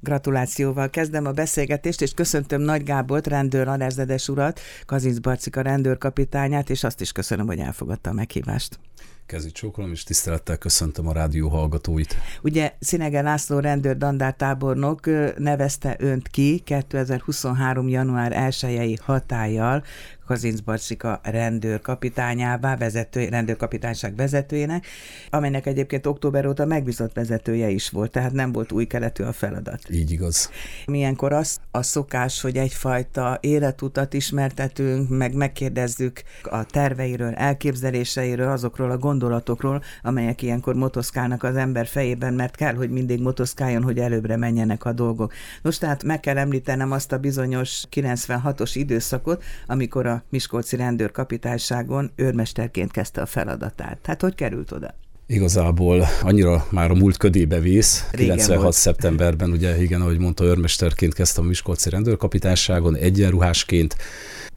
Gratulációval kezdem a beszélgetést, és köszöntöm Nagy Gábort, rendőr-alezredes urat, Kazincbarcika rendőrkapitányát, és azt is köszönöm, hogy elfogadta a meghívást. Kezit csókolom, és tisztelettel köszöntöm a rádió hallgatóit. Ugye Cinege László rendőr dandártábornok nevezte önt ki 2023. január 1-i hatállyal Kazincbarcika rendőrkapitányává, rendőrkapitányság vezetőjének, amelynek egyébként október óta megbízott vezetője is volt, tehát nem volt új keletű a feladat. Így igaz. Milyenkor az a szokás, hogy egyfajta életutat ismertetünk, meg megkérdezzük a terveiről, elképzeléseiről, azokról a gondolatokról, amelyek ilyenkor motoszkálnak az ember fejében, mert kell, hogy mindig motoszkáljon, hogy előbbre menjenek a dolgok. Nos, tehát meg kell említenem azt a bizonyos 96-os időszakot, amikor a miskolci rendőrkapitányságon őrmesterként kezdte a feladatát. Hát hogy került oda? Igazából annyira már a múlt ködébe vész. Régen 96. volt. Szeptemberben, ugye igen, ahogy mondta, őrmesterként kezdtem a miskolci rendőrkapitányságon, egyenruhásként.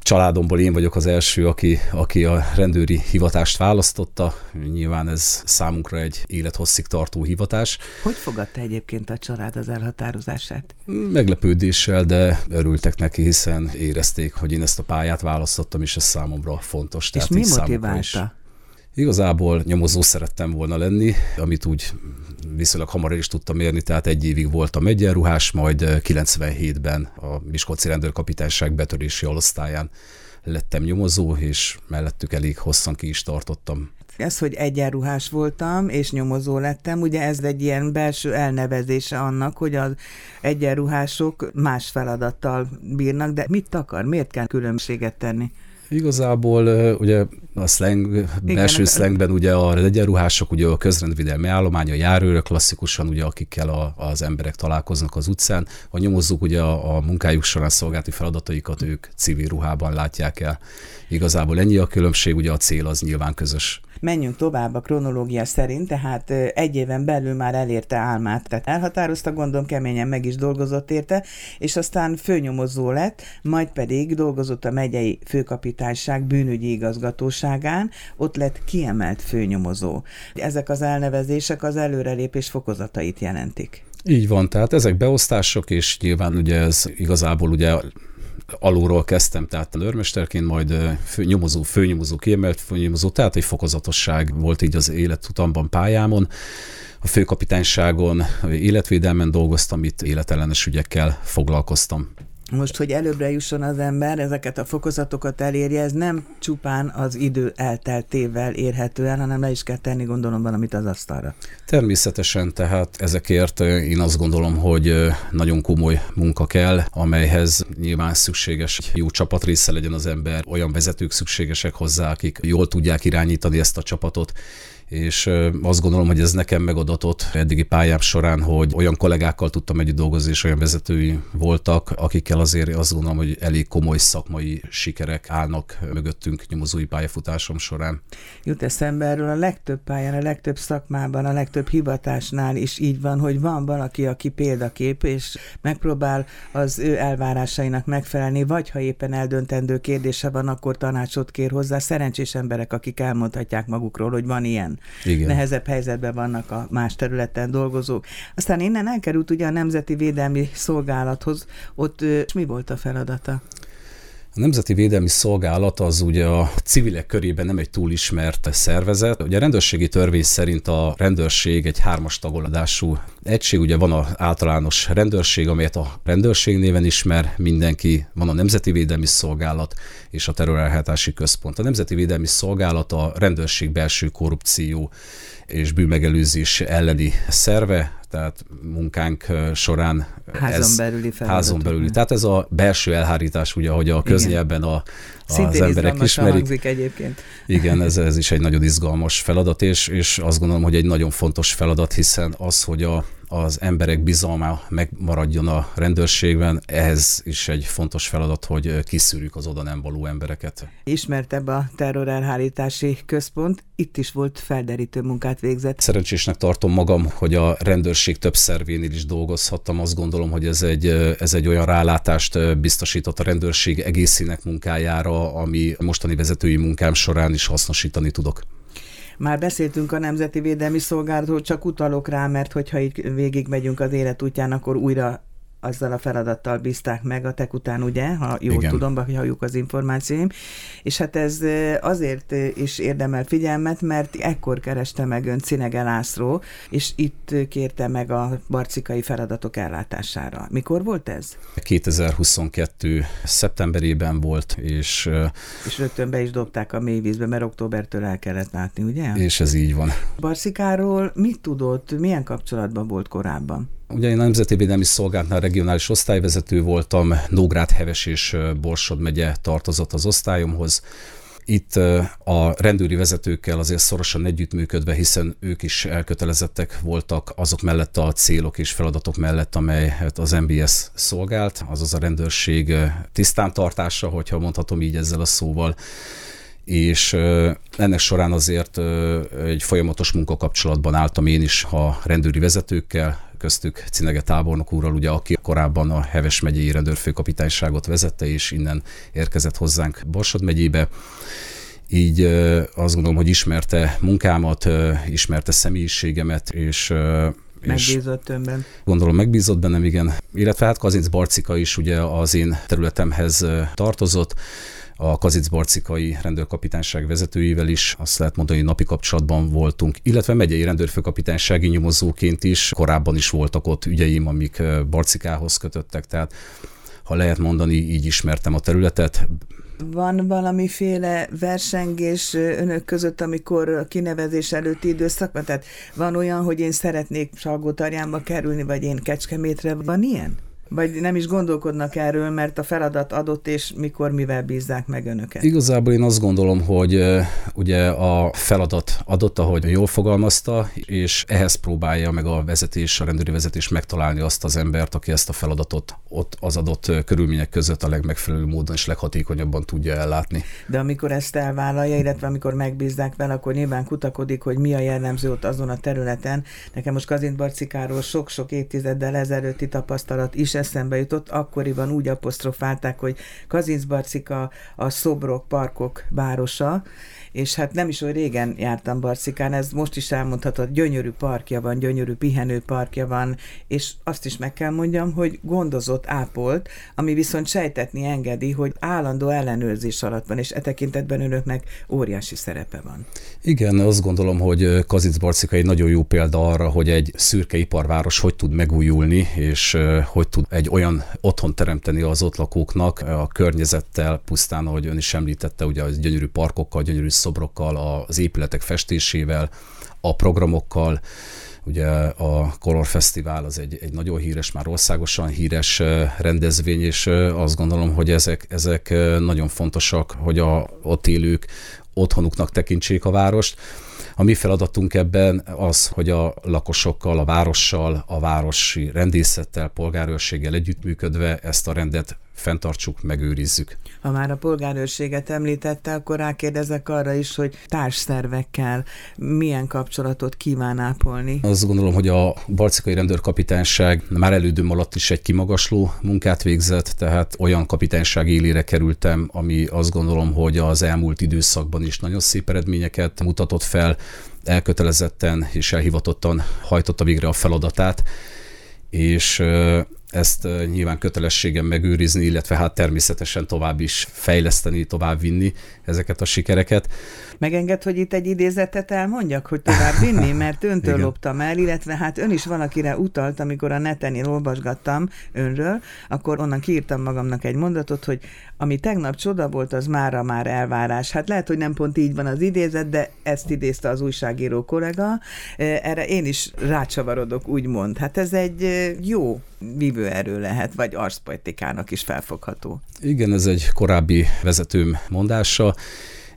Családomból én vagyok az első, aki a rendőri hivatást választotta. Nyilván ez számunkra egy élethosszig tartó hivatás. Hogy fogadta egyébként a család az elhatározását? Meglepődéssel, de örültek neki, hiszen érezték, hogy én ezt a pályát választottam, és ez számomra fontos. És mi motiválta? Igazából nyomozó szerettem volna lenni, amit úgy viszonylag hamar is tudtam érni, tehát 1 évig voltam egyenruhás, majd 97-ben a miskolci rendőrkapitányság betörési alosztályán lettem nyomozó, és mellettük elég hosszan ki is tartottam. Ez, hogy egyenruhás voltam, és nyomozó lettem, ugye ez egy ilyen belső elnevezése annak, hogy az egyenruhások más feladattal bírnak, de mit akar? Miért kell különbséget tenni? Igazából ugye a slang, belső slangben ugye a egyenruhások, ugye a közrendvédelmi állomány, a járőrök klasszikusan, ugye akikkel az emberek találkoznak az utcán, a nyomozók ugye a munkájuk során szolgálati feladataikat ők civil ruhában látják el. Igazából ennyi a különbség, ugye a cél az nyilván közös. Menjünk tovább a kronológia szerint, tehát 1 éven belül már elérte álmát, tehát elhatározta, gondolom keményen meg is dolgozott érte, és aztán főnyomozó lett, majd pedig dolgozott a megyei főkapitányság bűnügyi igazgatóságán, ott lett kiemelt főnyomozó. Ezek az elnevezések az előrelépés fokozatait jelentik. Így van, tehát ezek beosztások, és nyilván ugye ez igazából ugye alulról kezdtem, tehát őrmesterként, majd főnyomozó, kiemelt főnyomozó, tehát egy fokozatosság volt így az életutamban, pályámon. A főkapitányságon, életvédelmen dolgoztam, itt életellenes ügyekkel foglalkoztam. Most, hogy előbbre jusson az ember, ezeket a fokozatokat elérje, ez nem csupán az idő elteltével érhető el, hanem le is kell tenni, gondolom, valamit az asztalra. Természetesen, tehát ezekért én azt gondolom, hogy nagyon komoly munka kell, amelyhez nyilván szükséges, hogy jó csapat része legyen az ember, olyan vezetők szükségesek hozzá, akik jól tudják irányítani ezt a csapatot, és azt gondolom, hogy ez nekem megadatott eddigi pályám során, hogy olyan kollégákkal tudtam együtt dolgozni, és olyan vezetői voltak, akikkel azért azt gondolom, hogy elég komoly szakmai sikerek állnak mögöttünk nyomozói pályafutásom során. Jut eszembe erről, a legtöbb pályán, a legtöbb szakmában, a legtöbb hivatásnál is így van, hogy van valaki, aki példakép, és megpróbál az ő elvárásainak megfelelni, vagy ha éppen eldöntendő kérdése van, akkor tanácsot kér hozzá. Szerencsés emberek, akik elmondhatják magukról, hogy van ilyen. Igen. Nehezebb helyzetben vannak a más területen dolgozók. Aztán innen elkerült ugye a Nemzeti Védelmi Szolgálathoz, ott mi volt a feladata? A Nemzeti Védelmi Szolgálat az ugye a civilek körében nem egy túl ismert szervezet. Ugye a rendőrségi törvény szerint a rendőrség egy 3-as tagolódású egység, ugye van az általános rendőrség, amelyet a rendőrség néven ismer mindenki, van a Nemzeti Védelmi Szolgálat és a Terrorelhátási Központ. A Nemzeti Védelmi Szolgálat a rendőrség belső korrupció és bűnmegelőzés elleni szerve, tehát munkánk során házon belüli. Tehát ez a belső elhárítás, ugye, ahogy a köznyelben az emberek ismerik. Egyébként. Igen, ez is egy nagyon izgalmas feladat, és azt gondolom, hogy egy nagyon fontos feladat, hiszen az, hogy az emberek bizalma megmaradjon a rendőrségben, ehhez is egy fontos feladat, hogy kiszűrjük az oda nem való embereket. Ismertebb a Terrorelhárítási Központ, itt is volt felderítő munkát végzett. Szerencsésnek tartom magam, hogy a rendőrség több szervénél is dolgozhattam. Azt gondolom, hogy ez egy olyan rálátást biztosított a rendőrség egészének munkájára, ami mostani vezetői munkám során is hasznosítani tudok. Már beszéltünk a Nemzeti Védelmi Szolgálatról, csak utalok rá, mert hogyha így végigmegyünk az életútján, akkor újra azzal a feladattal bízták meg a tek után, ugye, ha jól igen. tudom, hogy halljuk az információim, és hát ez azért is érdemel figyelmet, mert ekkor kereste meg ön Cinege László, és itt kérte meg a barcikai feladatok ellátására. Mikor volt ez? 2022. szeptemberében volt, és rögtön be is dobták a mélyvízbe, mert októbertől el kellett látni, ugye? És ez így van. Barcikáról mit tudott, milyen kapcsolatban volt korábban? Ugye én a Nemzeti Védelmi Szolgálatnál regionális osztályvezető voltam, Nógrád, Heves és Borsod megye tartozott az osztályomhoz. Itt a rendőri vezetőkkel azért szorosan együttműködve, hiszen ők is elkötelezettek voltak azok mellett a célok és feladatok mellett, amelyet az MBS szolgált, azaz a rendőrség tisztántartása, hogyha mondhatom így ezzel a szóval. És ennek során azért egy folyamatos munkakapcsolatban álltam én is a rendőri vezetőkkel, köztük Cinege tábornok úrral, ugye, aki korábban a Heves megyei rendőrfőkapitányságot vezette, és innen érkezett hozzánk Borsod megyébe. Így azt gondolom, hogy ismerte munkámat, ismerte személyiségemet, és megbízott önben. Gondolom megbízott bennem, igen. Illetve hát Kazincbarcika is ugye az én területemhez tartozott, a kazincbarcikai rendőrkapitányság vezetőivel is, azt lehet mondani, napi kapcsolatban voltunk, illetve megyei rendőrfőkapitánysági nyomozóként is, korábban is voltak ott ügyeim, amik Barcikához kötöttek, tehát ha lehet mondani, így ismertem a területet. Van valamiféle versengés önök között, amikor a kinevezés előtti időszakban? Tehát van olyan, hogy én szeretnék Salgótarjánba kerülni, vagy én Kecskemétre, van ilyen? Vagy nem is gondolkodnak erről, mert a feladat adott, és mikor, mivel bízzák meg önöket? Igazából én azt gondolom, hogy ugye a feladat adott, ahogy jól fogalmazta, és ehhez próbálja meg a vezetés, a rendőri vezetés megtalálni azt az embert, aki ezt a feladatot ott az adott körülmények között a legmegfelelőbb módon és leghatékonyabban tudja ellátni. De amikor ezt elvállalja, illetve amikor megbízzák vele, akkor nyilván kutakodik, hogy mi a jellemző ott azon a területen. Nekem most Kazincbarcikáról sok-sok évtizeddel ezelőtti tapasztalat is eszembe jutott, akkoriban úgy apostrofálták, hogy Kazincbarcika a szobrok, parkok városa, és hát nem is olyan régen jártam Barcikán, ez most is elmondhatod, gyönyörű parkja van, gyönyörű pihenőparkja van, és azt is meg kell mondjam, hogy gondozott, ápolt, ami viszont sejtetni engedi, hogy állandó ellenőrzés alatt van, és e tekintetben önöknek óriási szerepe van. Igen, azt gondolom, hogy Kazincbarcika egy nagyon jó példa arra, hogy egy szürke iparváros hogy tud megújulni, és hogy tud egy olyan otthon teremteni az ott lakóknak a környezettel, pusztán, ahogy ön is említette, ugye az gyönyörű parkokkal, gyönyörű szobrokkal, az épületek festésével, a programokkal. Ugye a Color Festival az egy nagyon híres, már országosan híres rendezvény, és azt gondolom, hogy ezek nagyon fontosak, hogy ott élők otthonuknak tekintsék a várost. A mi feladatunk ebben az, hogy a lakosokkal, a várossal, a városi rendészettel, polgárőrséggel együttműködve ezt a rendet fenntartsuk, megőrizzük. Ha már a polgárőrséget említette, akkor rákérdezek arra is, hogy társszervekkel milyen kapcsolatot kíván ápolni. Azt gondolom, hogy a Barcikai Rendőrkapitányság már elődöm alatt is egy kimagasló munkát végzett, tehát olyan kapitányság élére kerültem, ami azt gondolom, hogy az elmúlt időszakban is nagyon szép eredményeket mutatott fel, elkötelezetten és elhivatottan hajtotta végre a feladatát, és ezt nyilván kötelességem megőrizni, illetve hát természetesen tovább is fejleszteni, tovább vinni ezeket a sikereket. Megenged, hogy itt egy idézetet elmondjak, hogy tovább vinni, mert öntől loptam el, illetve hát ön is valakire utalt, amikor a neten én olvasgattam önről, akkor onnan kiírtam magamnak egy mondatot, hogy ami tegnap csoda volt, az mára már elvárás. Hát lehet, hogy nem pont így van az idézet, de ezt idézte az újságíró kollega. Erre én is rácsavarodok, úgymond. Hát ez egy jó vívőerő lehet, vagy arszpolitikának is felfogható. Igen, ez egy korábbi vezetőm mondása,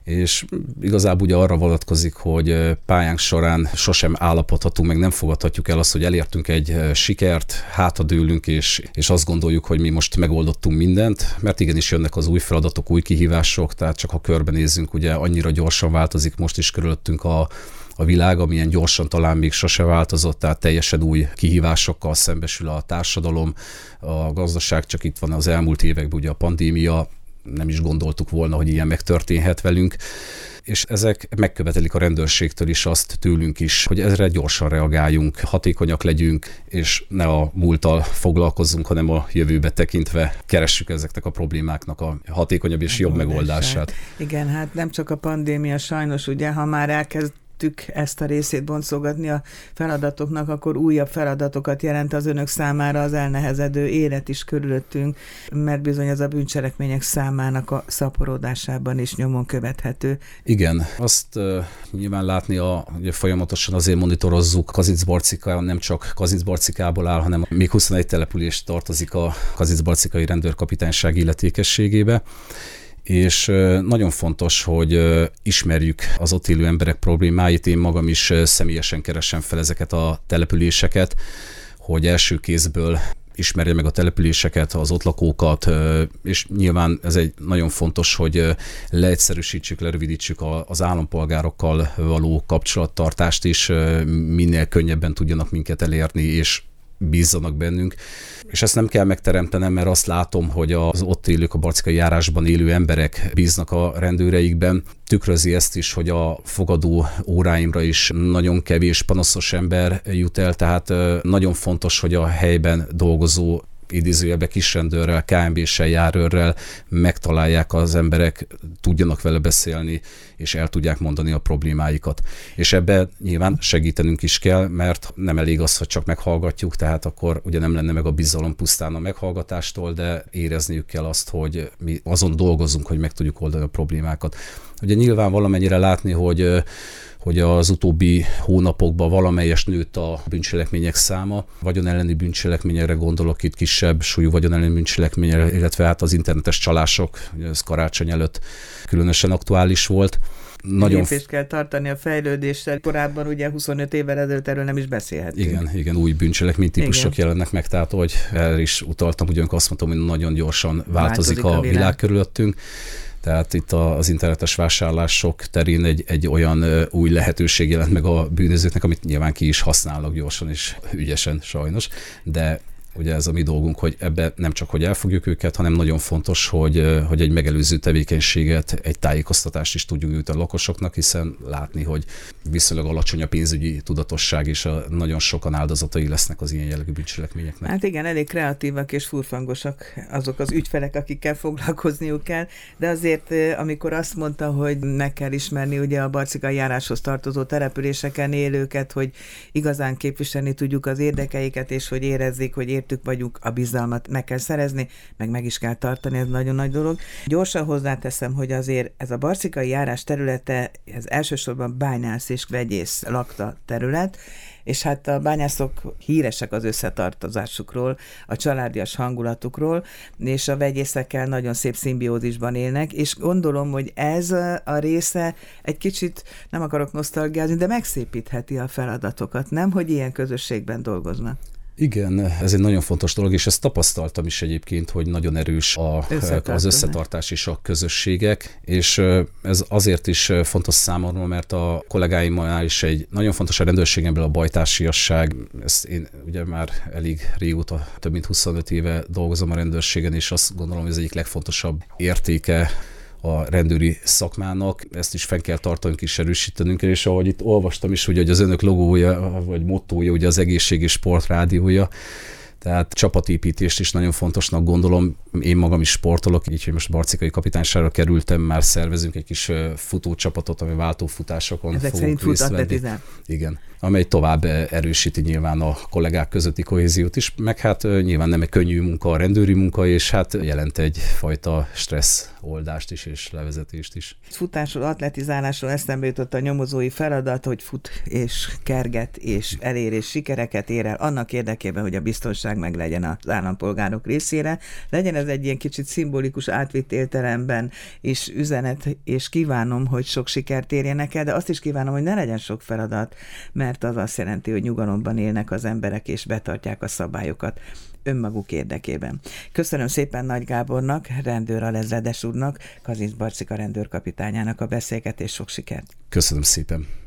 és igazából ugye arra vonatkozik, hogy pályánk során sosem állapodhatunk, meg nem fogadhatjuk el azt, hogy elértünk egy sikert, hátradőlünk, és azt gondoljuk, hogy mi most megoldottunk mindent, mert igenis jönnek az új feladatok, új kihívások, tehát csak ha körbenézzünk, ugye annyira gyorsan változik most is körülöttünk a világ, amilyen gyorsan talán még sose változott, tehát teljesen új kihívásokkal szembesül a társadalom, a gazdaság, csak itt van az elmúlt években ugye a pandémia, nem is gondoltuk volna, hogy ilyen megtörténhet velünk, és ezek megkövetelik a rendőrségtől is azt, tőlünk is, hogy ezre gyorsan reagáljunk, hatékonyak legyünk, és ne a múlttal foglalkozzunk, hanem a jövőbe tekintve keressük ezeknek a problémáknak a hatékonyabb és jobb megoldását. Igen, hát nem csak a pandémia sajnos, ugye, ha már elkezdtük ezt a részét boncolgatni a feladatoknak, akkor újabb feladatokat jelent az önök számára az elnehezedő élet is körülöttünk, mert bizony ez a bűncselekmények számának a szaporodásában is nyomon követhető. Igen, azt nyilván látni, ugye folyamatosan azért monitorozzuk Kazincbarcika, nem csak Kazincbarcikából áll, hanem még 21 település tartozik a Kazincbarcikai rendőrkapitányság illetékességébe, és nagyon fontos, hogy ismerjük az ott élő emberek problémáit. Én magam is személyesen keresem fel ezeket a településeket, hogy első kézből ismerje meg a településeket, az ott lakókat, és nyilván ez egy nagyon fontos, hogy leegyszerűsítsük, lerövidítsük az állampolgárokkal való kapcsolattartást is, minél könnyebben tudjanak minket elérni, és bízzanak bennünk, és ezt nem kell megteremtenem, mert azt látom, hogy az ott élők, a barcikai járásban élő emberek bíznak a rendőreikben. Tükrözi ezt is, hogy a fogadó óráimra is nagyon kevés panaszos ember jut el, tehát nagyon fontos, hogy a helyben dolgozó idézőjelben kisrendőrrel, KMB-sel, járőrrel megtalálják az emberek, tudjanak vele beszélni, és el tudják mondani a problémáikat. És ebben nyilván segítenünk is kell, mert nem elég az, hogy csak meghallgatjuk, tehát akkor ugye nem lenne meg a bizalom pusztán a meghallgatástól, de érezniük kell azt, hogy mi azon dolgozunk, hogy meg tudjuk oldani a problémákat. Ugye nyilván valamennyire látni, hogy az utóbbi hónapokban valamelyest nőtt a bűncselekmények száma. Vagyon elleni bűncselekményekre gondolok, itt kisebb súlyú vagyon elleni bűncselekményekre, illetve hát az internetes csalások, ez karácsony előtt különösen aktuális volt. Nagyon lépést kell tartani a fejlődéssel. Korábban ugye 25 évvel ezelőtt erről nem is beszélhetünk. Igen, új bűncselekménytípusok jelennek meg, tehát hogy erre is utaltam, ugyanik azt mondtam, hogy nagyon gyorsan változik a világ körülöttünk. Tehát itt az internetes vásárlások terén egy olyan új lehetőség jelent meg a bűnözőknek, amit nyilván ki is használnak gyorsan és ügyesen sajnos, de ugye ez a mi dolgunk, hogy ebbe nem csak, hogy elfogjuk őket, hanem nagyon fontos, hogy egy megelőző tevékenységet, egy tájékoztatást is tudjuk nyújtani a lakosoknak, hiszen látni, hogy viszonylag alacsony a pénzügyi tudatosság, és nagyon sokan áldozatai lesznek az ilyen jellegű bűncselekményeknek. Hát igen, elég kreatívak és furfangosak azok az ügyfelek, akikkel foglalkozniuk kell, de azért, amikor azt mondta, hogy meg kell ismerni ugye a barcikai járáshoz tartozó településeken élőket, hogy igazán képviselni tudjuk az érdekeiket, és hogy érezzék, hogy vagyunk, a bizalmat meg kell szerezni, meg is kell tartani, ez nagyon nagy dolog. Gyorsan hozzáteszem, hogy azért ez a barcikai járás területe, ez elsősorban bányász és vegyész lakta terület, és hát a bányászok híresek az összetartozásukról, a családias hangulatukról, és a vegyészekkel nagyon szép szimbiózisban élnek, és gondolom, hogy ez a része egy kicsit, nem akarok nosztalgiázni, de megszépítheti a feladatokat, nem, hogy ilyen közösségben dolgoznak. Igen, ez egy nagyon fontos dolog, és ezt tapasztaltam is egyébként, hogy nagyon erős az összetartás és a közösségek, és ez azért is fontos számomra, mert a kollégáimmal is egy nagyon fontos a rendőrségemből a bajtársiasság. Ezt én ugye már elég régóta, több mint 25 éve dolgozom a rendőrségen, és azt gondolom, hogy ez egyik legfontosabb értéke a rendőri szakmának, ezt is fenn kell tartanunk és erősítenünk, és ahogy itt olvastam is, ugye, hogy az önök logója, vagy mottója, ugye az egészség és sport rádiója, tehát csapatépítést is nagyon fontosnak gondolom. Én magam is sportolok, így, hogy most barcikai kapitányságra kerültem, már szervezünk egy kis futócsapatot, ami váltófutásokon fogunk részt venni. Igen, amely tovább erősíti nyilván a kollégák közötti kohéziót is, meg hát nyilván nem egy könnyű munka, a rendőri munka, és hát jelent egyfajta stressz oldást is, és levezetést is. Futásról, atletizálásról eszembe jutott a nyomozói feladat, hogy fut és kerget, és elér, és sikereket ér el, annak érdekében, hogy a biztonság meg legyen az állampolgárok részére. Legyen ez egy ilyen kicsit szimbolikus átvitt értelemben és üzenet, és kívánom, hogy sok sikert érjenek el, de azt is kívánom, hogy ne legyen sok feladat, mert az azt jelenti, hogy nyugalomban élnek az emberek, és betartják a szabályokat önmaguk érdekében. Köszönöm szépen Nagy Gábornak, rendőralezredes úrnak, Kazincbarcika rendőrkapitányának a beszélgetést, sok sikert! Köszönöm szépen!